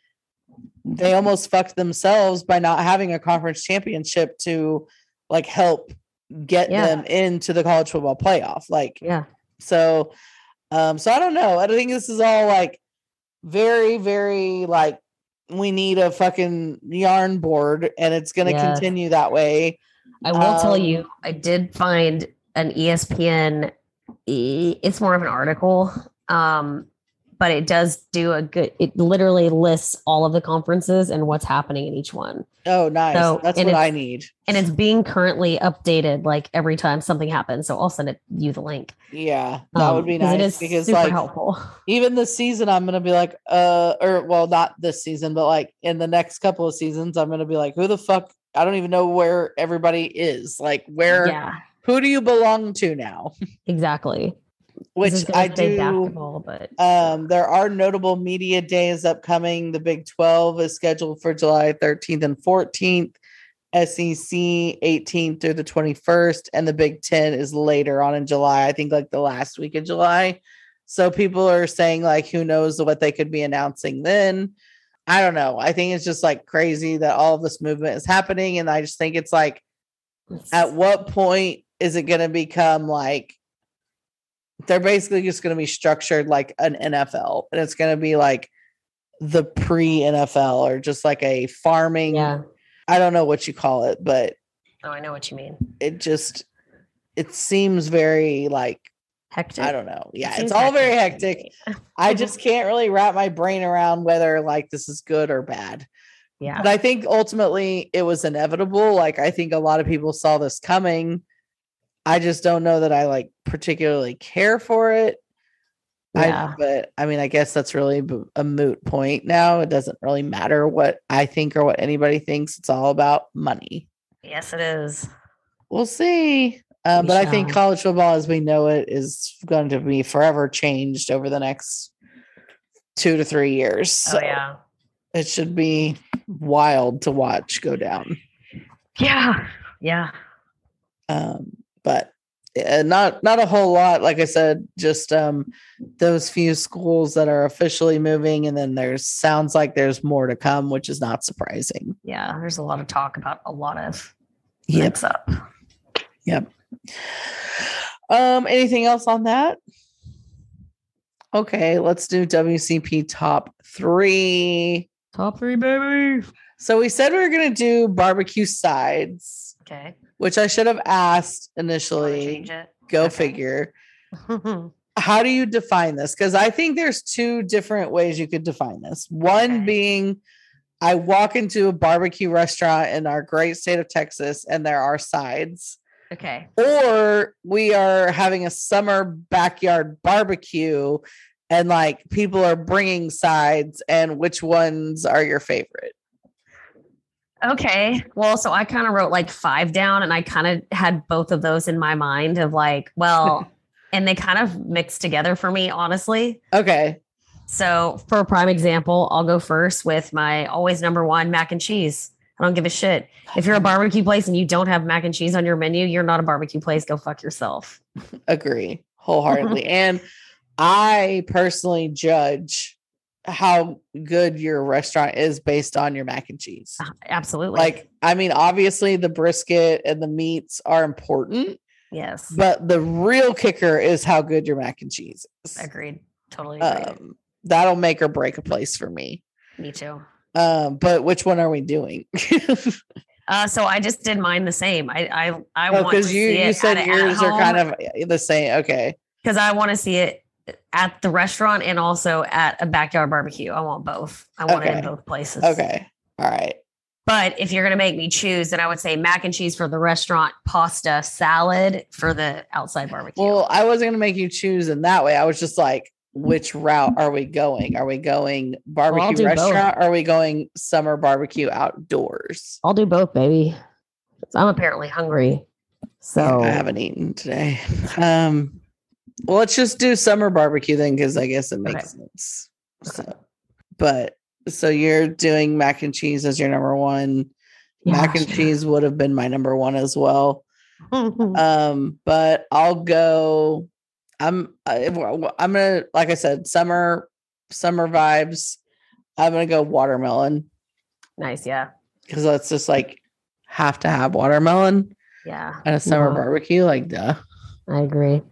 almost fucked themselves by not having a conference championship to like help get them into the college football playoff. Like, so I don't know. I think this is all like very, very like we need a fucking yarn board and it's going to continue that way. I will tell you, I did find an ESPN. It's more of an article, but it does do a good. It literally lists all of the conferences and what's happening in each one. Oh, nice! So, that's what I need, and it's being currently updated like every time something happens. So I'll send you the link. Yeah, that would be nice because super like helpful. Even this season, I'm gonna be like, or well, not this season, but like in the next couple of seasons, I'm gonna be like, who the fuck. I don't even know where everybody is. Like, where, who do you belong to now? Exactly. Which I do. But there are notable media days upcoming. The Big 12 is scheduled for July 13th and 14th, SEC 18th through the 21st, and the Big 10 is later on in July. I think like the last week of July. So people are saying like, who knows what they could be announcing then. I don't know. I think it's just like crazy that all of this movement is happening. And I just think it's like, at what point is it going to become like, they're basically just going to be structured like an NFL and it's going to be like the pre-NFL or just like a farming. Yeah. I don't know what you call it, but. Oh, I know what you mean. It seems very like. Hectic. I don't know. Yeah, it's all very hectic. I just can't really wrap my brain around whether like this is good or bad. Yeah. But I think ultimately it was inevitable. Like I think a lot of people saw this coming. I just don't know that I like particularly care for it. Yeah. But I mean, I guess that's really a moot point now. It doesn't really matter what I think or what anybody thinks. It's all about money. Yes, it is. We'll see. But I think college football as we know it is going to be forever changed over the next 2 to 3 years. So it should be wild to watch go down. Yeah. Yeah. But not a whole lot. Like I said, just those few schools that are officially moving. And then sounds like there's more to come, which is not surprising. Yeah. There's a lot of talk about a lot of mix up. Yep. Anything else on that? Okay, let's do WCP top three. Top three, baby. So we said we were going to do barbecue sides. Okay. Which I should have asked initially. Change it? Go figure. How do you define this? Because I think there's two different ways you could define this. One being I walk into a barbecue restaurant in our great state of Texas and there are sides. Okay. Or we are having a summer backyard barbecue and like people are bringing sides, and which ones are your favorite? Okay. Well, so I kind of wrote like 5 down and I kind of had both of those in my mind of like, well, and they kind of mixed together for me, honestly. Okay. So for a prime example, I'll go first with my always number 1 mac and cheese. I don't give a shit. If you're a barbecue place and you don't have mac and cheese on your menu, you're not a barbecue place. Go fuck yourself. Agree wholeheartedly. And I personally judge how good your restaurant is based on your mac and cheese. Absolutely. Like, I mean, obviously the brisket and the meats are important. Yes. But the real kicker is how good your mac and cheese is. Agreed. Totally agree. That'll make or break a place for me. Me too. But which one are we doing? So I just did mine the same. I want to see it. You said yours are kind of the same. Okay. Because I want to see it at the restaurant and also at a backyard barbecue. I want both. I want it in both places. Okay. All right. But if you're going to make me choose, then I would say mac and cheese for the restaurant, pasta, salad for the outside barbecue. Well, I wasn't going to make you choose in that way. I was just like, which route are we going? Are we going barbecue restaurant? Both. Or are we going summer barbecue outdoors? I'll do both, baby. I'm apparently hungry. So I haven't eaten today. Well, let's just do summer barbecue then, because I guess it makes sense. Okay. So you're doing mac and cheese as your number one. Yeah, mac and cheese would have been my number one as well. But I'll go. I'm gonna, like I said, summer vibes. I'm gonna go watermelon. Nice, yeah. Because let's just like have to have watermelon. Yeah. At a summer barbecue, like duh. I agree.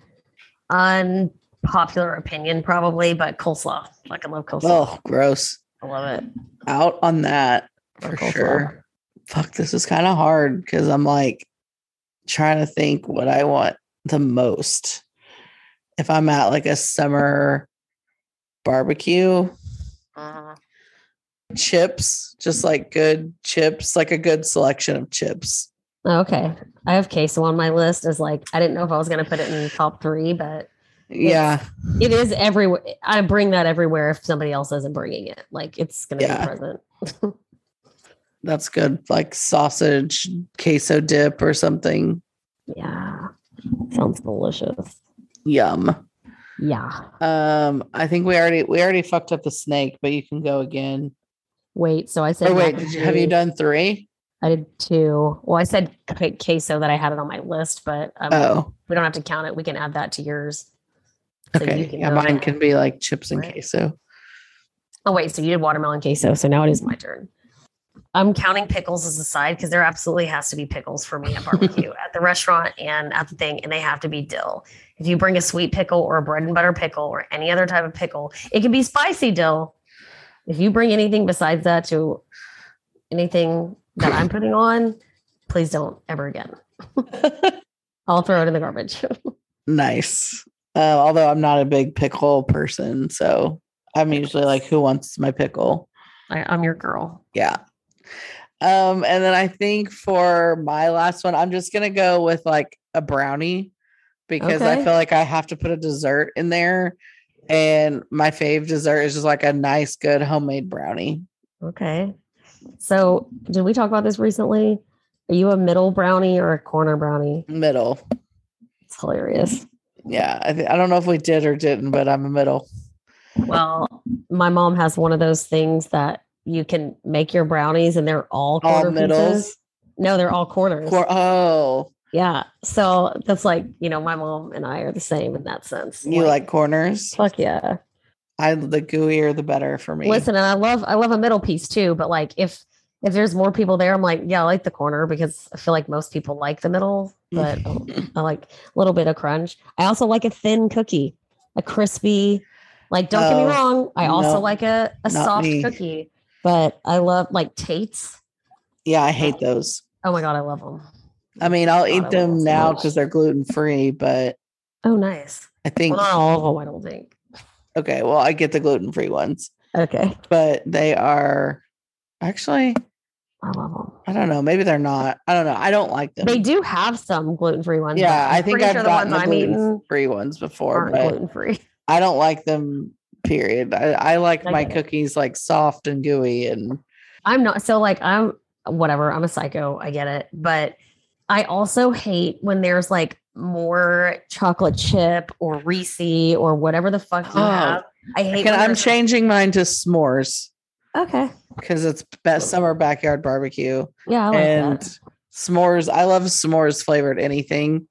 Unpopular opinion, probably, but coleslaw. Like, I love coleslaw. Oh, gross. I love it. Out on that for sure. Fuck, this is kind of hard because I'm like trying to think what I want the most. If I'm at like a summer barbecue, chips, just like good chips, like a good selection of chips. Okay. I have queso on my list as like, I didn't know if I was going to put it in top three, but yeah, it is everywhere. I bring that everywhere. If somebody else isn't bringing it, like it's going to be present. That's good. Like sausage, queso dip or something. Yeah. Sounds delicious. Yum. Yeah. I think we already fucked up the snake, but you can go again. Wait. So I said, have you done three? I did two. Well, I said queso that I had it on my list, but we don't have to count it. We can add that to yours. So okay. Yeah, mine can be like chips and queso. Oh, wait. So you did watermelon queso. So now it is my turn. I'm counting pickles as a side because there absolutely has to be pickles for me at barbecue at the restaurant and at the thing. And they have to be dill. If you bring a sweet pickle or a bread and butter pickle or any other type of pickle, it can be spicy dill. If you bring anything besides that to anything that I'm putting on, please don't ever again. I'll throw it in the garbage. Nice. Although I'm not a big pickle person, so I'm usually like, who wants my pickle? I'm your girl. Yeah. And then I think for my last one, I'm just going to go with like a brownie because I feel like I have to put a dessert in there. And my fave dessert is just like a nice, good homemade brownie. Okay. So did we talk about this recently? Are you a middle brownie or a corner brownie? Middle. It's hilarious. Yeah, I don't know if we did or didn't, but I'm a middle. Well, my mom has one of those things that you can make your brownies and they're all middles. Pieces. No, they're all corners. Oh, yeah. So that's like, you know, my mom and I are the same in that sense. You like corners? Fuck yeah. The gooier the better for me. Listen, and I love a middle piece too, but like if there's more people there, I'm like, yeah, I like the corner because I feel like most people like the middle, but I like a little bit of crunch. I also like a thin cookie, a crispy, like, don't get me wrong. I also like a soft cookie, but I love like Tate's. Yeah. I hate those. Oh my God. I love them. I mean, I'll eat them now because they're gluten free, but. Oh, nice. I think. Well, not all of them, I don't think. Okay. Well, I get the gluten free ones. Okay. But they are actually. I love them. I don't know. Maybe they're not. I don't know. I don't like them. They do have some gluten-free ones. Yeah, I think I've gotten the gluten-free ones before. But gluten-free. I don't like them, period. I like my cookies like soft and gooey. And I'm not. So like, I'm whatever. I'm a psycho. I get it. But I also hate when there's like more chocolate chip or Reese's or whatever the fuck you have. I hate. I'm changing mine to s'mores. Okay. Because it's best summer backyard barbecue. Yeah, I like and that. S'mores. I love s'mores flavored anything.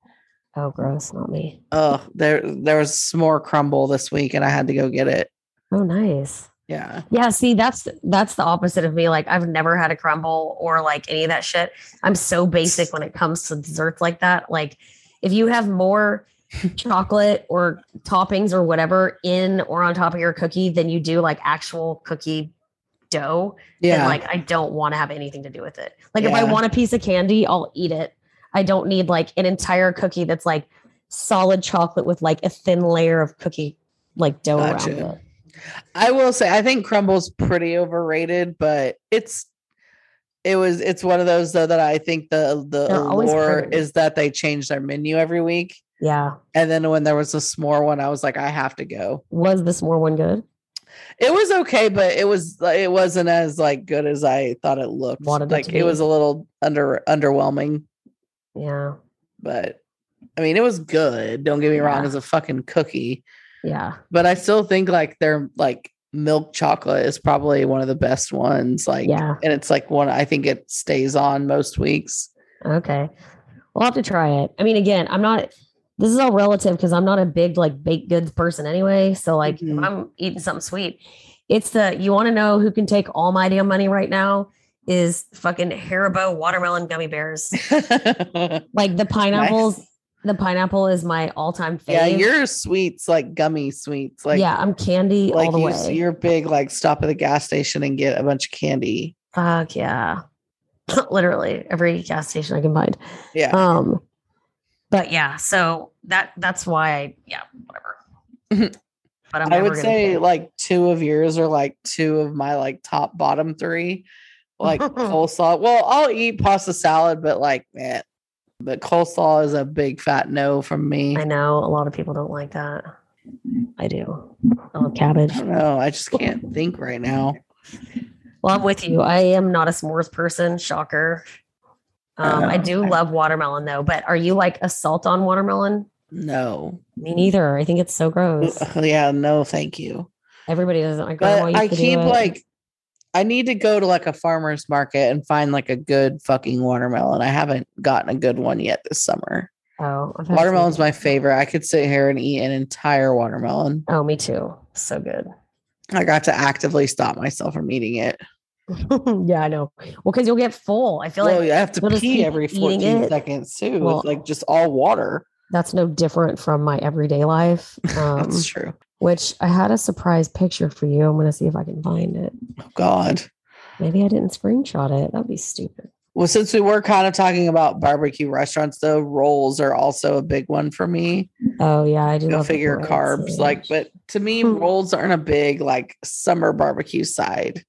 Oh, gross! Not me. Oh, there was s'more crumble this week, and I had to go get it. Oh, nice. Yeah. Yeah. See, that's the opposite of me. Like, I've never had a crumble or like any of that shit. I'm so basic when it comes to desserts like that. Like, if you have more chocolate or toppings or whatever in or on top of your cookie than you do like actual cookie dough, yeah, then, like, I don't want to have anything to do with it. Like, yeah, if I want a piece of candy, I'll eat it. I don't need like an entire cookie that's like solid chocolate with like a thin layer of cookie like dough around it. I will say, I think crumble's pretty overrated, but it's one of those though that I think the allure is that they change their menu every week. Yeah. And then when there was a s'more one, I was like, I have to go. Was the s'more one good? It was okay, but it wasn't as like good as I thought it looked. Like it was a little underwhelming. Yeah. But I mean, it was good. Don't get me wrong, as a fucking cookie. Yeah. But I still think like their like milk chocolate is probably one of the best ones. Like, yeah. And it's like one, I think it stays on most weeks. Okay. We'll have to try it. I mean, again, this is all relative because I'm not a big like baked goods person anyway. So like if I'm eating something sweet, you want to know who can take all my damn money right now is fucking Haribo watermelon gummy bears. Like the pineapples. Nice. The pineapple is my all-time fave. Yeah, your sweets, like gummy sweets. Like, yeah, I'm candy like all the way. You're big, like stop at the gas station and get a bunch of candy. Fuck yeah. Literally every gas station I can find. Yeah. But yeah, so that's why whatever. But I would say like two of yours are like two of my like top bottom three. Like coleslaw. Well, I'll eat pasta salad, but like, man. But coleslaw is a big fat no from me. I know a lot of people don't like that. I do. I love cabbage. I don't know. I just can't think right now. Well, I'm with you. I am not a s'mores person. Shocker. I do love watermelon though. But are you like a salt on watermelon? No. Me neither. I think it's so gross. Yeah. No, thank you. Everybody doesn't like. But I keep like. I need to go to like a farmer's market and find like a good fucking watermelon. I haven't gotten a good one yet this summer. Oh, watermelon's my favorite. I could sit here and eat an entire watermelon. Oh, me too. So good. I got to actively stop myself from eating it. Yeah, I know. Well, because you'll get full. I feel like you have to pee every 14 seconds too. Well, it's like just all water. That's no different from my everyday life. That's true. Which I had a surprise picture for you. I'm going to see if I can find it. Oh, God. Maybe I didn't screenshot it. That'd be stupid. Well, since we were kind of talking about barbecue restaurants, though, rolls are also a big one for me. Oh, yeah. I do. Go figure carbs. So like, but to me, rolls aren't a big like summer barbecue side.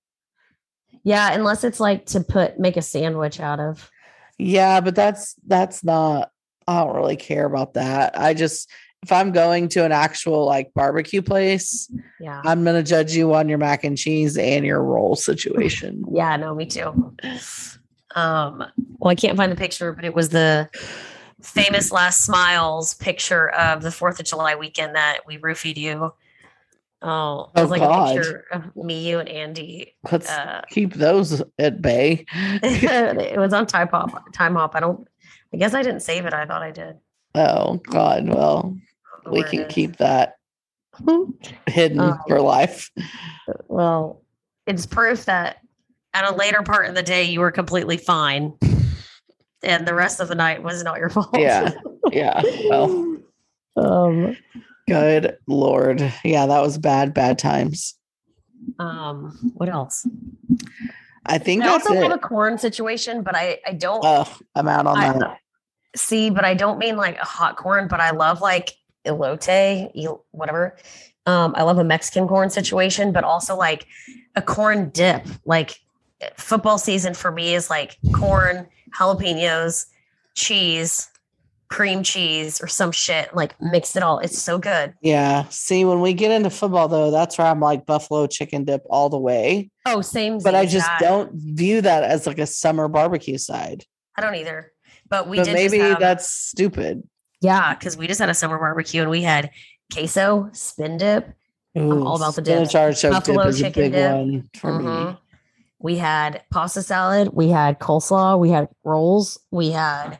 Yeah. Unless it's like to make a sandwich out of. Yeah. But that's not, I don't really care about that. I just... If I'm going to an actual like barbecue place, yeah, I'm going to judge you on your mac and cheese and your roll situation. Yeah, no, me too. Well, I can't find the picture, but it was the famous Last Smiles picture of the 4th of July weekend that we roofied you. Oh, it was like God. A picture of me, you, and Andy. Let's keep those at bay. It was on Time Hop. I guess I didn't save it. I thought I did. Oh, God. Well, we can keep that hidden for life. Well, it's proof that at a later part of the day, you were completely fine. And the rest of the night was not your fault. Yeah. Yeah. Well, good Lord. Yeah, that was bad times. What else? I think that's it. I also have a corn situation, but I don't. Oh, I'm out on that. See, but I don't mean like a hot corn, but I love like elote, whatever. I love a Mexican corn situation, but also like a corn dip. Like football season for me is like corn, jalapenos, cheese, cream cheese or some shit, like mix it all. It's so good. Yeah. See, when we get into football though, that's where I'm like buffalo chicken dip all the way. Oh, same. But I just don't view that as like a summer barbecue side. I don't either. But maybe that's stupid. Yeah, because we just had a summer barbecue and we had queso, spin dip. Ooh, I'm all about the dip. Buffalo chicken dip is a big one for me. We had pasta salad. We had coleslaw. We had rolls. We had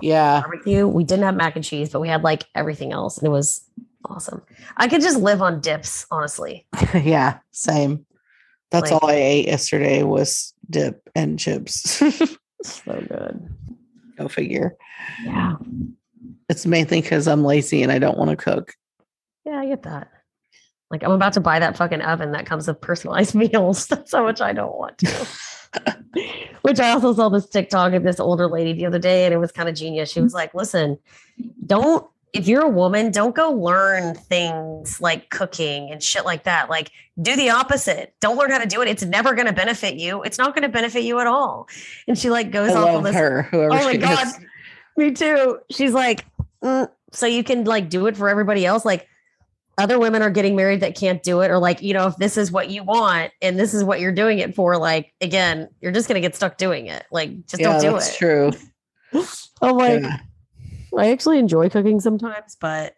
barbecue. We didn't have mac and cheese, but we had like everything else. And it was awesome. I could just live on dips, honestly. Yeah, same. That's like, all I ate yesterday was dip and chips. So good. Go figure. Yeah. It's mainly because I'm lazy and I don't want to cook. Yeah, I get that. Like, I'm about to buy that fucking oven that comes with personalized meals. That's how much I don't want to. Which I also saw this TikTok of this older lady the other day, and it was kind of genius. She was like, listen, don't, if you're a woman, don't go learn things like cooking and shit like that. Like, do the opposite. Don't learn how to do it. It's never going to benefit you. It's not going to benefit you at all. And she like goes off on this. Her, oh my God. Me too. She's like, so you can like do it for everybody else. Like, other women are getting married that can't do it. Or like, you know, if this is what you want and this is what you're doing it for, like, again, you're just going to get stuck doing it. Like, just don't do that's it. True. I'm like, I actually enjoy cooking sometimes, but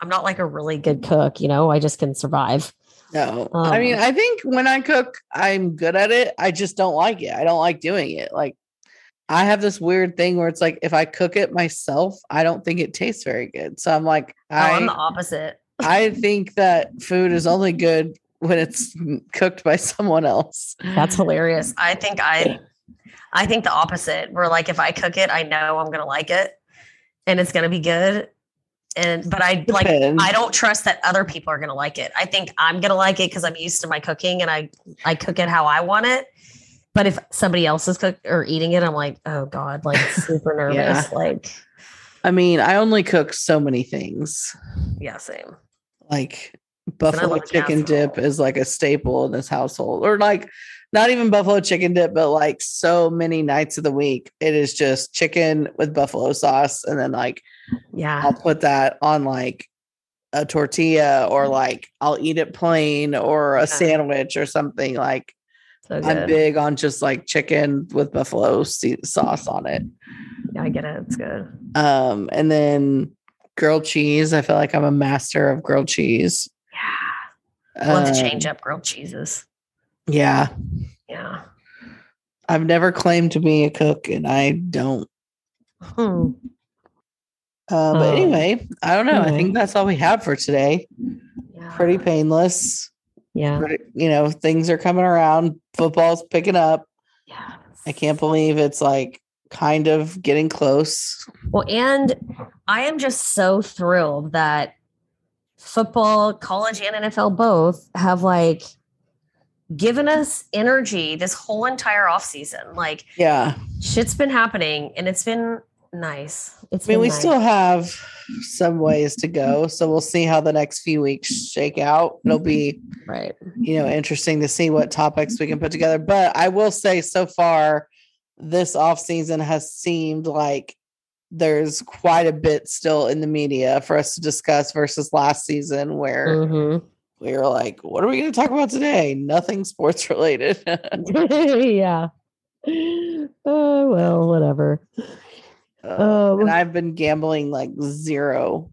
I'm not like a really good cook. You know, I just can survive. No, I mean, I think when I cook, I'm good at it. I just don't like it. I don't like doing it. Like, I have this weird thing where it's like, if I cook it myself, I don't think it tastes very good. So I'm like, I'm the opposite. I think that food is only good when it's cooked by someone else. That's hilarious. I think I think the opposite, where like, if I cook it, I know I'm going to like it and it's going to be good. And, but I like, I don't trust that other people are going to like it. I think I'm going to like it because I'm used to my cooking and I cook it how I want it. But if somebody else is cooking or eating it, I'm like, oh God, like super nervous. Yeah. Like, I mean, I only cook so many things. Yeah. Same. Like buffalo chicken dip is like a staple in this household, or like not even buffalo chicken dip, but like so many nights of the week, it is just chicken with buffalo sauce. And then like, yeah, I'll put that on like a tortilla, or like I'll eat it plain, or a sandwich or something. Like, so I'm big on just like chicken with buffalo sauce on it. Yeah, I get it. It's good. And then grilled cheese. I feel like I'm a master of grilled cheese. Yeah. I love to change up grilled cheeses. Yeah. Yeah. I've never claimed to be a cook, and I don't. But anyway, I don't know. I think that's all we have for today. Yeah. Pretty painless. Yeah. You know, things are coming around. Football's picking up. Yeah. I can't believe it's like kind of getting close. Well, and I am just so thrilled that football, college and NFL both have like given us energy this whole entire offseason. Like, yeah, shit's been happening and it's been nice. It's been nice. Still have some ways to go, so we'll see how the next few weeks shake out. It'll be you know, interesting to see what topics we can put together. But I will say, so far this off season has seemed like there's quite a bit still in the media for us to discuss versus last season, where we were like, what are we going to talk about today? Nothing sports related. Yeah. Oh, well, whatever. And I've been gambling like zero.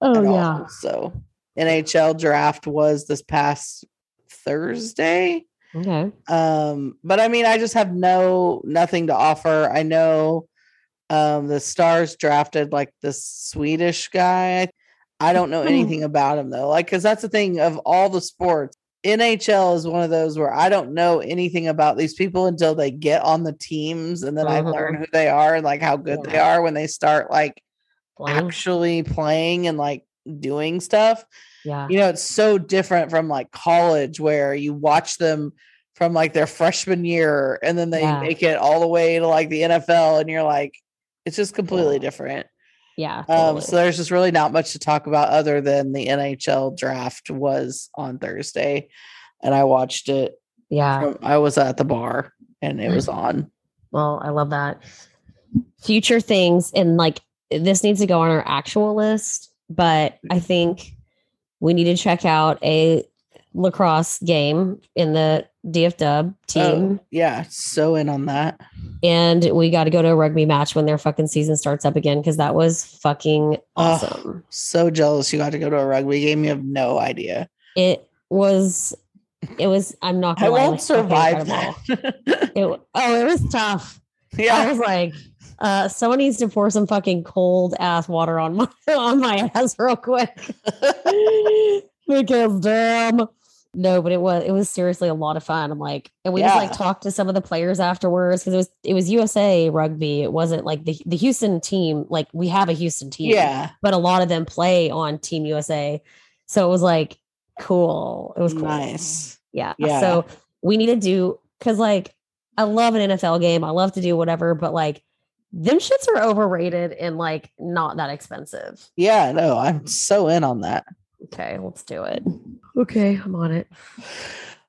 Oh yeah. All. So NHL draft was this past Thursday. Okay. But I mean, I just have nothing to offer. I know the Stars drafted like this Swedish guy. I don't know anything about him though. Like, 'cause that's the thing of all the sports. NHL is one of those where I don't know anything about these people until they get on the teams, and then I learn who they are and like how good they are when they start like actually playing and like doing stuff. Yeah. You know, it's so different from like college, where you watch them from like their freshman year and then they make it all the way to like the NFL, and you're like, it's just completely different. Yeah. Totally. So there's just really not much to talk about other than the NHL draft was on Thursday, and I watched it. Yeah. I was at the bar and it was on. Well, I love that. Future things. And like, this needs to go on our actual list, but I think we need to check out a lacrosse game in the DFW team. Oh, yeah. So in on that. And we got to go to a rugby match when their fucking season starts up again, because that was fucking awesome. Oh, so jealous you got to go to a rugby game. You have no idea. It was It was, I'm not going to lie. I won't survive that. It was tough. Yeah. I was like, someone needs to pour some fucking cold ass water on my ass real quick. Because damn. No, but it was seriously a lot of fun. I'm like, and we just like talked to some of the players afterwards, because it was USA Rugby. It wasn't like the Houston team. Like, we have a Houston team, but a lot of them play on Team USA. So it was like cool. It was cool. Nice. Yeah. So we need to do, because like, I love an NFL game. I love to do whatever, but like, them shits are overrated and like not that expensive. Yeah, no, I'm so in on that. Okay, let's do it. Okay, I'm on it.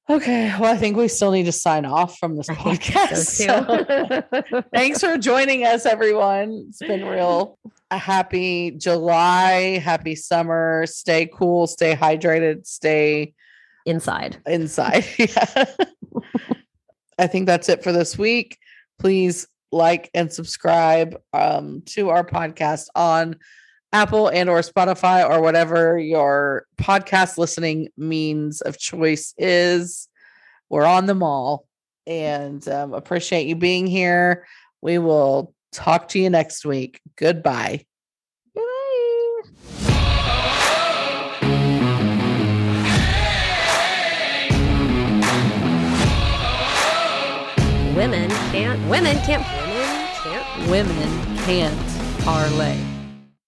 Okay, well, I think we still need to sign off from this podcast. So, thanks for joining us, everyone. It's been real. A happy July, happy summer. Stay cool, stay hydrated, stay inside. Yeah. I think that's it for this week. Please like and subscribe to our podcast on Apple and or Spotify or whatever your podcast listening means of choice is. We're on them all, and appreciate you being here. We will talk to you next week. Goodbye. Women can't parlay.